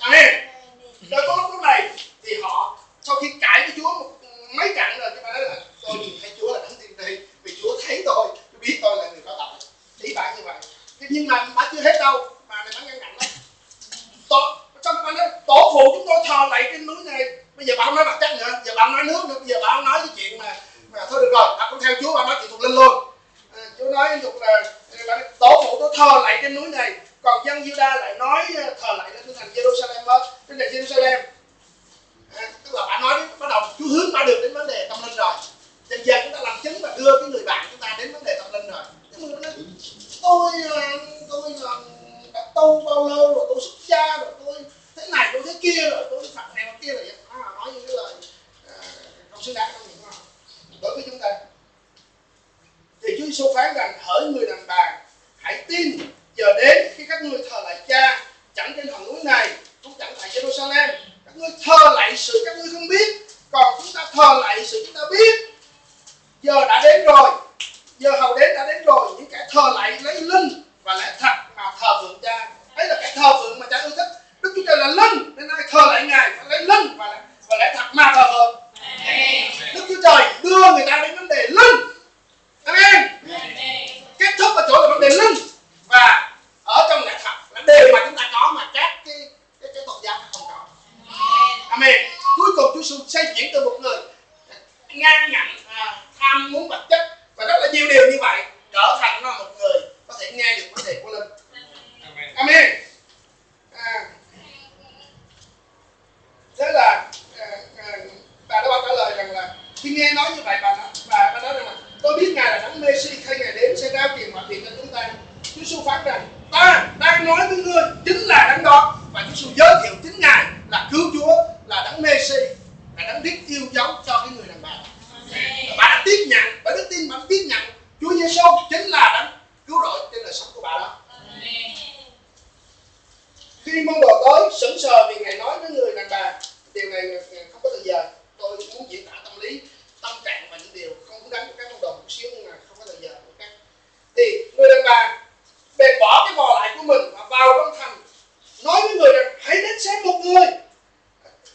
Amen. Rồi có lúc này thì họ sau khi cãi với Chúa mấy trận rồi, nhưng mà nói là tôi nhìn thấy Chúa là đấng tiên tri, vì Chúa thấy tôi, Chúa biết tôi là người có tội. Ý bạn như vậy. Nhưng mà bà chưa hết đâu, bà này bà ngăn ngạnh lắm. Trong bà nói, tổ phụ chúng tôi thờ lại trên núi này. Bây giờ bà không nói mặt trăng nữa, giờ bà không nói nước nữa, bây giờ bà không nói cái chuyện mà, mà thôi được rồi, bà cũng theo Chúa, bà nói chuyện thuộc linh luôn. À, Chúa nói tục là bà nói, tổ phụ tôi thờ lại trên núi này, còn dân Giu-đa lại nói thờ lại trên thành Jerusalem đó, trên thành Jerusalem. À, tức là bà nói bắt đầu Chúa hướng bà được đến vấn đề tâm linh rồi. Dần dần chúng ta làm chứng và đưa cái người bạn chúng ta đến vấn đề tâm linh rồi. Nhưng mà nói, tôi là tôi là đã tu bao lâu rồi, tôi xuất gia rồi, tôi thế này tôi thế kia rồi, tôi phạt này kia rồi, à, nói những cái lời à, không xứng đáng trong những họ đối với chúng ta. Thì Chúa Giêsu phán rằng, hỡi người đàn bà, hãy tin, giờ đến khi các ngươi thờ lại Cha chẳng trên hòn núi này cũng chẳng tại Jerusalem. Các ngươi thờ lại sự các ngươi không biết, còn chúng ta thờ lại sự chúng ta biết. Giờ đã đến rồi, giờ hầu đến đã đến rồi, những kẻ thờ lại lấy linh và lẽ thật mà thờ phượng Cha. Đấy là cái thờ phượng mà Cha yêu thích. Đức Chúa Trời là linh, nên ai thờ lại Ngài phải lấy linh và lẽ, và lẽ thật mà thờ phượng. Đức Chúa Trời đưa người ta đến vấn đề linh. Amen. Kết thúc ở chỗ là vấn đề linh, và ở trong lẽ thật là điều mà chúng ta có mà các cái cái, cái tôn giáo không có. Amen. Cuối cùng Chúa Giêsu xây chuyển từ một người ngang ngạnh, à, tham muốn vật chất và rất là nhiều điều như vậy, trở thành nó một người có thể nghe được vấn đề của linh. Amen. Amen. À, thế là à, à, bà đã trả lời rằng là khi nghe nói như vậy, bà đã, bà bà nói rằng là tôi biết Ngài là đấng Messi, khi Ngài đến sẽ rao truyền mọi việc cho chúng ta. Chúa Giêsu phán rằng, ta đang nói với ngươi chính là đấng đó, và Chúa Giêsu giới thiệu chính Ngài là cứu Chúa, là đấng Messi, là đấng biết yêu dấu cho cái người đàn bà. Và bà đã tiếp nhận, bởi đức tin bà đã tiếp nhận Chúa Giêsu chính là đấng cứu rỗi trên đời sống của bà đó. Amen. Khi môn đồ tới sững sờ vì Ngài nói với người đàn bà, điều này không có thời giờ, tôi muốn diễn tả tâm lý, tâm trạng và những điều không đúng đắn của các môn đồ một xíu, nhưng mà không có thời giờ của các. Thì người đàn bà bèn bỏ cái vò lại của mình và vào trong thành, nói với người rằng, hãy đến xem một người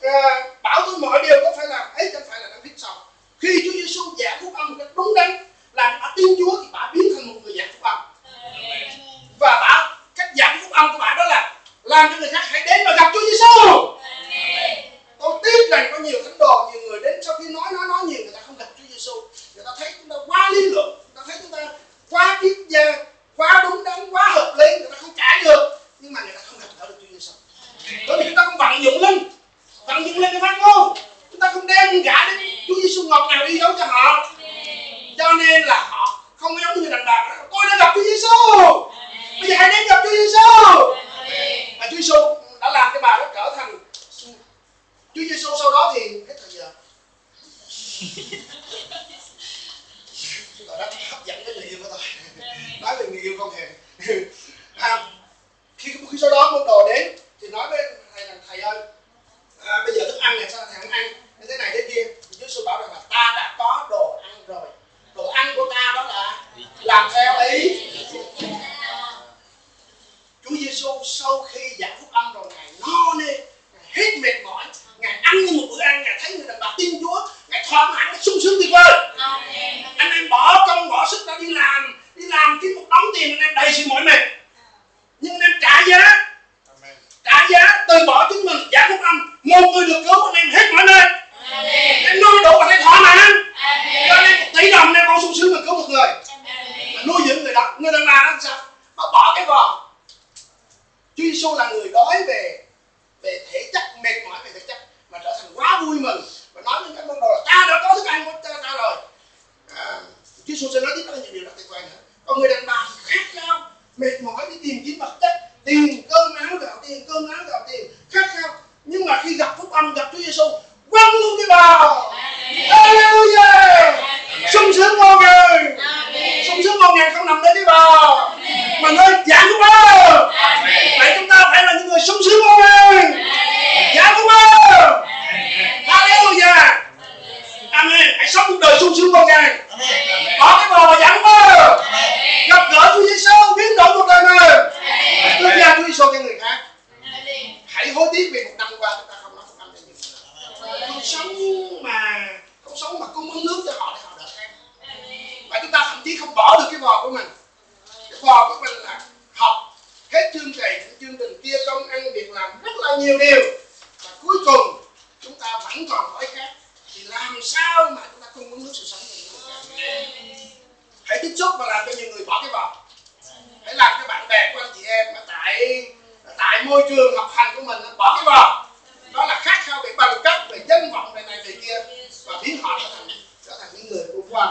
à, bảo tôi mọi điều có phải làm ấy, chẳng phải là đang viết xong. Khi Chúa Giêsu giảng phúc âm một cách đúng đắn, làm bà tin Chúa thì bà biến thành một người giảng phúc âm. cái về người yêu không hề. à, khi, khi sau đó môn đồ đến thì nói với thầy là thầy ơi, à, bây giờ thức ăn này sao thầy không ăn như thế này thế kia. Chúa Giêsu bảo rằng là ta đã có đồ ăn rồi, đồ ăn của ta đó là làm theo ý. Chúa Giêsu sau khi giảng phúc âm rồi ngài no nê, ngài hết mệt mỏi, ngài ăn như một bữa ăn, ngài thấy người đàn bà tin Chúa, ngài thỏa mãn, ngài sung sướng tuyệt vời. Anh em bỏ công bỏ sức ra đi làm, đi làm kiếm một đống tiền, anh em đầy sự mỏi mệt, nhưng anh em trả giá, trả giá từ bỏ chính mình giảng phúc âm, một người được cứu anh em hết mỏi mệt. Em nuôi đủ và em thỏa mãn, cho nên một tỷ đồng em con sung sướng mà cứu một người. Mà nuôi dưỡng người đó, người đàn bà làm sao? Nó bỏ cái vò. Chúa Giêsu là người đói về về thể chất, mệt mỏi về thể chất mà trở thành quá vui mừng và nói với các môn đồ là ta đã có thức ăn của ta rồi. À, Chúa Giêsu sẽ nói tiếp rất nhiều điều rất tuyệt vời nữa. Còn người đàn bà khác nhau, mệt mỏi đi tìm kiếm vật chất, tiền cơm áo gạo tiền, cơm áo gạo tiền, khác nhau. Nhưng mà khi gặp phúc âm, gặp Chúa Giêsu, quăng luôn cái bào. Hallelujah! Sung sướng vô ngần, sung sướng vô ngần không nằm đến cái bào, mà nơi giảng phúc âm. Vậy chúng ta phải là những người sung sướng vô ngần, giảng phúc âm. Hallelujah! Amen. Hãy sống cuộc đời sung sướng vô ngần, bỏ cái bào và giảng phúc âm. Gặp gỡ Chúa Giêsu biến đổi cuộc đời mình, tôi giao Chúa Giêsu cho người khác. Hãy hối tiếc về một năm qua chúng ta không nói phúc âm. Không sống mà không sống mà cung ứng nước cho họ để họ đỡ thèm. Và chúng ta thậm chí không bỏ được cái vò của mình. Cái vò của mình là học hết chương trình, chương trình kia, công ăn việc làm rất là nhiều điều, và cuối cùng chúng ta vẫn còn đói khát. Thì làm sao mà chúng ta cung ứng nước sự sống cho người khác? Hãy tiếp xúc và làm cho nhiều người bỏ cái vò. Hãy làm cho bạn bè của anh chị em mà tại tại môi trường học hành của mình bỏ cái vò. Đó là khát khao về bằng cấp, về danh vọng, về này, về kia, và biến họ trở thành, trở thành những người vô quan.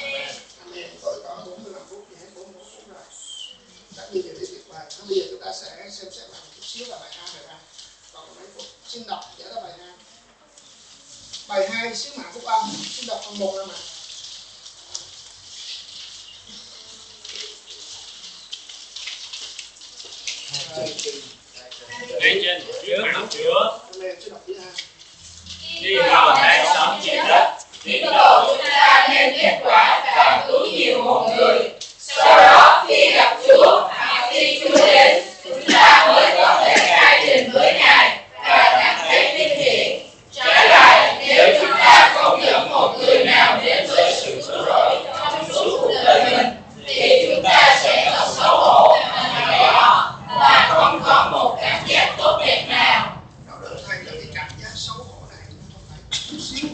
Amen. Tôi có bốn mươi lăm phút, thì hết bốn mươi lăm phút rồi. Rất nhiều điều tuyệt vời. Bây giờ chúng ta sẽ xem xét lại một chút xíu là bài hai, bài ba. Còn mấy phút, xin đọc giải ra bài hai. Bài hai, sứ mạng phúc âm, xin đọc phần một ra mà. Để trên trước mặt chữa khi vào hãy sống trên đất, tín đồ chúng ta nên kết quả và cứu nhiều hồn người. Sau đó khi gặp Chúa hoặc khi Chúa đến, chúng ta mới có thể cải trình với Ngài và cảm thấy vinh hiển. Trái lại, nếu chúng ta không nhận một người nào đến với sự cứu rỗi trong suốt cuộc đời mình, thì chúng ta sẽ thật xấu hổ và nhỏ và không có một cảm giác tốt đẹp nào. Nó được thay đổi cái cảm giác xấu hổ này không phải chút xíu,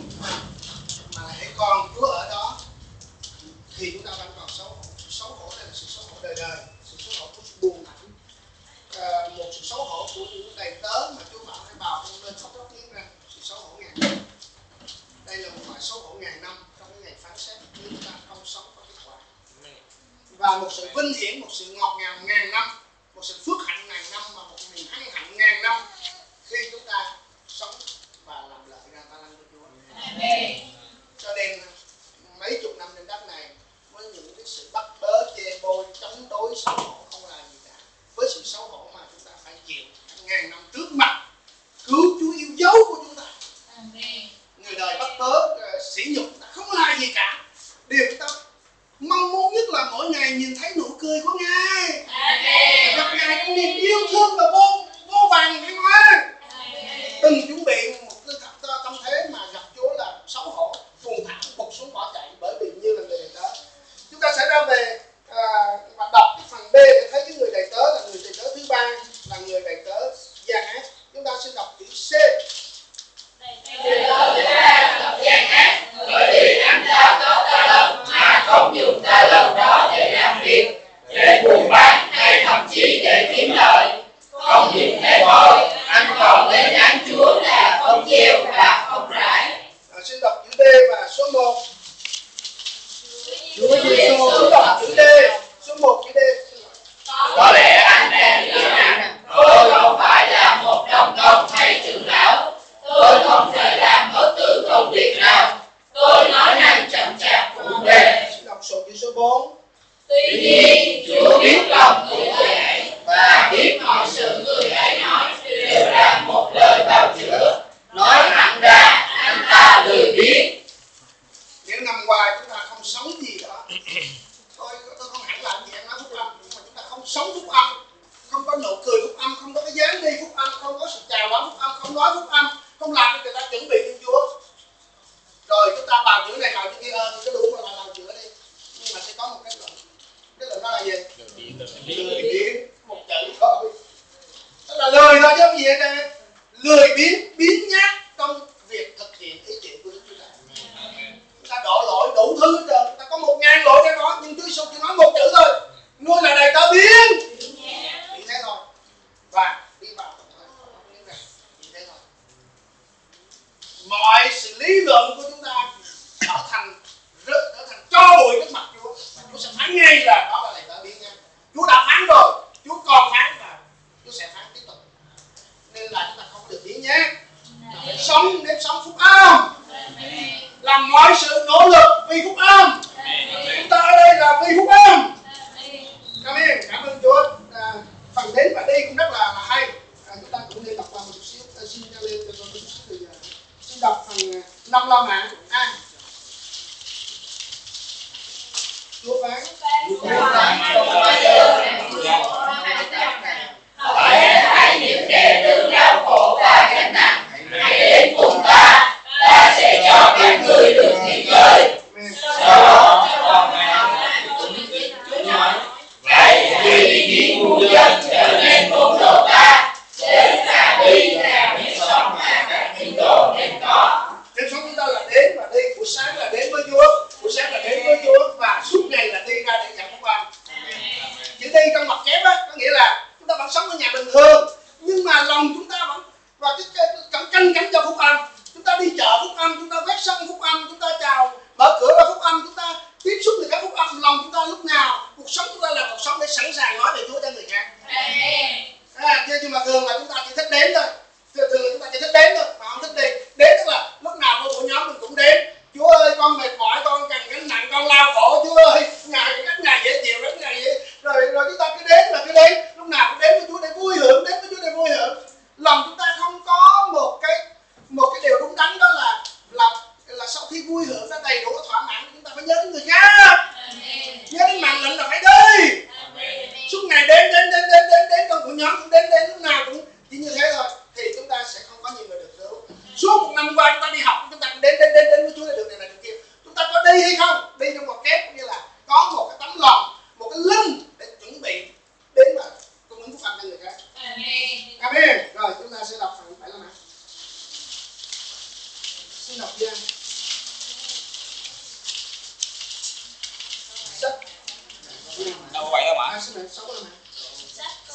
mà là hãy còn Chúa ở đó thì chúng ta vẫn còn xấu hổ. Sự xấu hổ này là sự xấu hổ đời đời, sự xấu hổ của sự buồn thẳng, à, một sự xấu hổ của những đầy tớ mà Chúa bảo hãy vào trong lên khóc lóc tiếng ra. Sự xấu hổ ngàn năm, đây là một loại xấu hổ ngàn năm trong cái ngày phán xét nếu chúng ta không sống có kết quả. Và một sự vinh hiển, một sự ngọt ngào ngàn năm, một sự phước hạnh ngàn năm và một niềm hân hạnh ngàn năm khi chúng ta sống và làm lợi ra ta lanh cho Chúa. Cho nên mấy chục năm trên đất này với những cái sự bắt bớ, chê bôi, chống đối, xấu hổ không là gì cả. Với sự xấu hổ mà chúng ta phải chịu ngàn năm trước mặt cứu Chúa yêu dấu của chúng ta. Amen. Người đời bắt bớ, sỉ nhục ta không là gì cả. Điều chúng ta mong muốn nhất là mỗi ngày nhìn thấy nụ cười của Ngài, gặp Ngài có niềm yêu thương và vô, vô vàng hay nói. Đừng chuẩn bị một cái tâm thế mà gặp Chúa là xấu hổ, buồn thảm, bục xuống bỏ chạy, bởi vì như là người đầy tớ. Chúng ta sẽ ra về à, và đọc cái phần B để thấy cái người đầy tớ là người đầy tớ thứ ba, là người đầy tớ gian ác. Chúng ta sẽ đọc chữ C. Người tớ thứ ba là gian ác, bởi vì anh ta có ta lòng mà không dùng ta lòng đó để làm việc, để buôn bán hay thậm chí để kiếm lợi. Không chỉ biết lòng cứu người và biết mọi sự người ấy nói đều là một lời bào chữa. Nói thẳng ra, anh ta lười biếng. Những năm qua chúng ta không sống gì đó. Tôi, tôi không hẳn làm gì em nói phúc âm, nhưng mà chúng ta không sống phúc âm, không có nụ cười phúc âm, không có cái dáng đi phúc âm, không có sự chào đón phúc âm, không nói phúc âm, không làm cho người ta chuẩn bị Thiên Chúa. Rồi chúng ta bào chữa này bào chữa kia ơn, cái đủ mà bào chữa đi. Nhưng mà sẽ có một cái luận, cái luận đó là gì? Lười biếng, một chữ thôi. Tức là lười thôi chứ không gì hết đây. Lười biếng, biếng nhác trong việc thực hiện ý chuyện của Chúa. Chúng ta đổ lỗi đủ thứ rồi, chúng ta có một ngàn lỗi cho nó, nhưng Chúa Giêsu chỉ nói một chữ thôi: Ngươi là đầy tớ biếng. Như thế thôi. Và đi vào như thế thôi. Mọi sự lý luận của chúng ta trở thành rớt, trở thành cho bụi trước mặt Chúa. Và Chúa sẽ phán ngay là đó là đầy tớ biếng nha. Chúa đã phán rồi, Chúa còn phán và Chúa sẽ phán tiếp tục. Nên là chúng ta không được biếng nhé. Để sống, để sống phúc âm, làm mọi sự nỗ lực vì phúc âm. Chúng ta ở đây là vì phúc âm. Cảm ơn, cảm ơn Chúa. À, phần đến và đi cũng rất là, là hay. À, chúng ta cũng nên đọc qua một chút xíu. À, xin cho lên cho con một chút xíu thì xin đọc phần năm lo mạng. À. Chúa phán. Chúa phán. Hỡi em hãy nhiễm đề đương đau khổ và gánh nặng. Hãy đến cùng ta, ta sẽ cho các ngươi được nghỉ ngơi. Sau đó, còn hãy hãy vì những ngu dân trở nên môn đồ ta, đến cả đi là những sống mà các tín đồ nên có. Nên sống chúng ta là đến và đi, buổi sáng là đến với Chúa, buổi sáng là đến với Chúa và suốt ngày là đi ra để nhận phúc âm. Chữ đi trong mặt kép á, có nghĩa là chúng ta vẫn sống ở nhà bình thường, nhưng mà lòng chúng ta vẫn và cái cẩn canh cánh cho phúc âm. Chúng ta đi chợ phúc âm, chúng ta vét sân phúc âm, chúng ta chào mở cửa ra phúc âm, chúng ta tiếp xúc với các phúc âm. Lòng chúng ta lúc nào cuộc sống chúng ta là cuộc sống để sẵn sàng nói về Chúa cho người khác. À, nhưng mà thường là chúng ta chỉ thích đến thôi, thường, thường là chúng ta chỉ thích đến thôi mà không thích đi. Đến tức là lúc nào mỗi buổi nhóm mình cũng đến. Chúa ơi, con mệt mỏi, con cần gánh nặng, con lao khổ Chúa ơi. Ngài các ngày dễ chịu các ngày dễ. Rồi rồi chúng ta cứ đến là cứ đến, lúc nào cũng đến với Chúa để vui hưởng, đến với Chúa để vui hưởng. Lòng chúng ta không có một cái một cái điều đúng đắn, đó là là là sau khi vui hưởng đã đầy đủ thỏa mãn, chúng ta phải nhớ đến người khác. Amen. Nhớ đến mạng lệnh là phải đi. Amen. Suốt ngày đến đến đến đến đến đến trong cuộc nhóm cũng đến đến lúc nào cũng chỉ như thế thôi thì chúng ta sẽ không có nhiều người được cứu. Suốt một năm qua chúng ta đi học, chúng ta cũng đến đến đến đến với Chúa để được này này được kia. Chúng ta có đi hay không? Đi trong một kép cũng như là có một cái tấm lòng, một cái linh để chuẩn bị đến mà cung ứng phúc âm cho người khác. Amen. Amen. Rồi chúng ta sẽ đọc phần bảy là nào. Xin đọc nha. Đâu vậy đâu mà.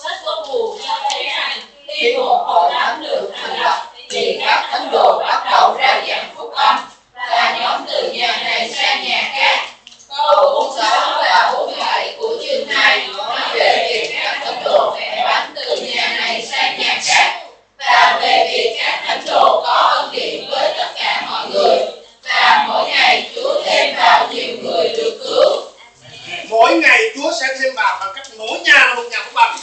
Sách có phù cho thấy rằng khi một hội thánh được thành lập thì các thánh đồ bắt đầu ra giảng phúc âm và nhóm từ nhà này sang nhà khác. Câu bốn mươi sáu và bốn mươi bảy của chương hai nói về việc các thánh đồ phải bán từ nhà này sang nhà khác và về việc các thánh đồ có ân điển với tất cả mọi người và mỗi ngày Chúa thêm vào nhiều người được cứu. Mỗi ngày Chúa sẽ thêm vào bằng cách mỗi nhà là một nhà phúc âm.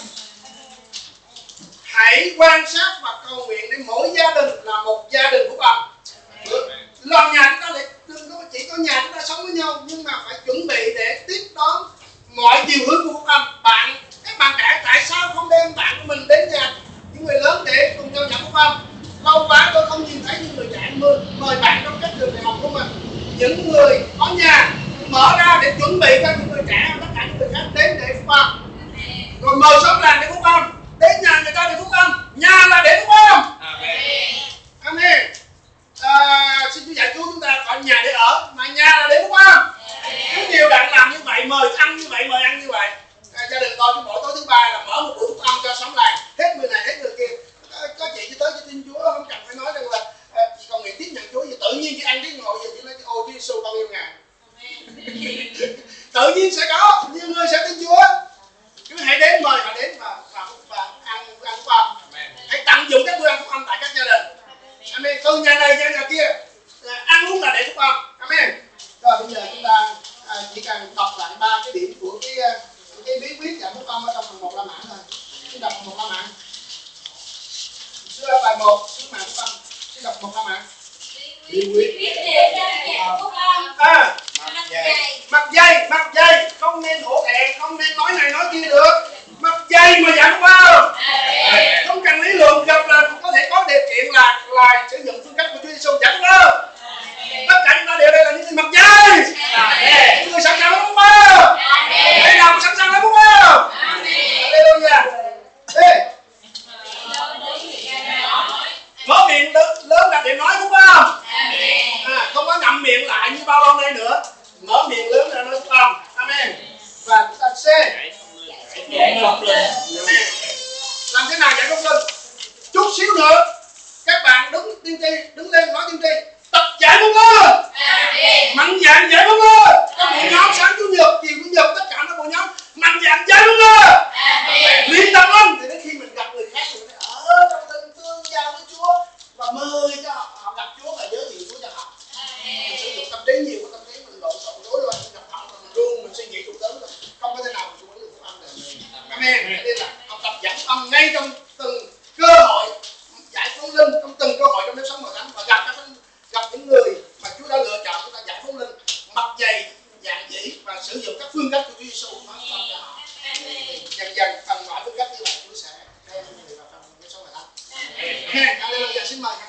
Hãy quan sát và cầu nguyện để mỗi gia đình là một gia đình phúc âm. Lòng nhà chúng ta lại đừng có chỉ có nhà chúng ta sống với nhau, nhưng mà phải chuẩn bị để tiếp đón mọi chiều hướng của phúc âm. Bạn, các bạn trẻ tại sao không đem bạn của mình đến nhà những người lớn để cùng nhau nhận phúc âm? Lâu quá tôi không nhìn thấy những người trẻ mời bạn trong các trường đại học của mình, những người có nhà mở ra để chuẩn bị cho những người trẻ, tất cả những người khác đến để phúc âm. Rồi mời xóm làng để phúc âm, đến nhà người ta để phúc âm, nhà là để phúc âm. Amen. À, xin Chúa dạy Chúa chúng ta khỏi nhà để ở mà nhà là để phúc âm. Nếu nhiều bạn làm như vậy, mời ăn như vậy, mời ăn như vậy. À, gia đình tôi mỗi tối thứ ba là mở một buổi phúc âm cho xóm làng, hết người này hết người kia. À, có chị tới cho tin Chúa không cần phải nói rằng là à, chị còn nghĩ tiếp nhận Chúa gì, tự nhiên chị ăn tiếng ngồi gì chị nói ô Chúa Giêsu con yêu Ngài. Tự nhiên sẽ có nhiều người sẽ tin Chúa. Cứ hãy đến, mời họ đến và và, và ăn ăn phúc âm. Hãy tận dụng các bữa ăn phúc âm tại các gia đình. Amen. Từ nhà này sang nhà kia, à, ăn uống là để phúc âm. Amen. Rồi bây giờ chúng ta à, chỉ cần đọc lại ba cái điểm của cái cái bí quyết giải phúc âm. không có trong phần một la mã thôi. Chúng đọc phần một la mã. Xưa bài một, xưa mã của con. Chúng đọc phần một la mã. Lý quyết điểm cho nhà của con. À, mặc dây. Mặc dây, mặc dây, không nên hổ thẹn, không nên nói này nói kia được. Mặc dây mà giảng qua không? Không cần lý luận, gặp là có thể có điều kiện là là sử dụng phương cách của Chúa Giêsu giảng qua. Tất cả chúng ta đều đây là những người mặc dây. Những người sẵn sàng lấy bút mơ. Người nào cũng sẵn sàng lấy bút mơ. Hallelujah. Ê. Mở miệng lớn là để nói đúng không? À, không có ngậm miệng lại như bao lâu nay nữa. Mở miệng lớn là nói không? Amen. Và chúng ta sẽ làm thế nào giải công linh? Chút xíu nữa các bạn đứng tiên tri, đứng lên nói tiên tri. Tập giải công linh. Mạnh dạn giải công linh. Các bộ nhóm sáng chủ nhật, chiều chủ nhật tất cả các bộ nhóm mạnh dạn giải công linh. Liên tập lên thì đến khi mình gặp người khác thì mình ở trong tình thương giao với Chúa và mời cho họ gặp Chúa và giới thiệu Chúa cho họ. Mình sử dụng tâm trí nhiều, tâm trí mình lộn xộn rối loạn, mình gặp họ rồi mình luôn mình suy nghĩ trụ tứ rồi không có thể nào mình muốn được âm được. Amen. Đây là học tập giảng âm ngay trong từng cơ hội giải phóng linh, trong từng cơ hội trong nếp sống hội thánh và gặp các gặp những người mà Chúa đã lựa chọn chúng ta giải phóng linh, mặc dày dạng dĩ và sử dụng các phương cách của Chúa Giêsu mà cho họ. Dần dần phần loại phương cách như vậy Chúa sẽ đem người vào trong nếp sống hội thánh. Hallelujah. Xin mời.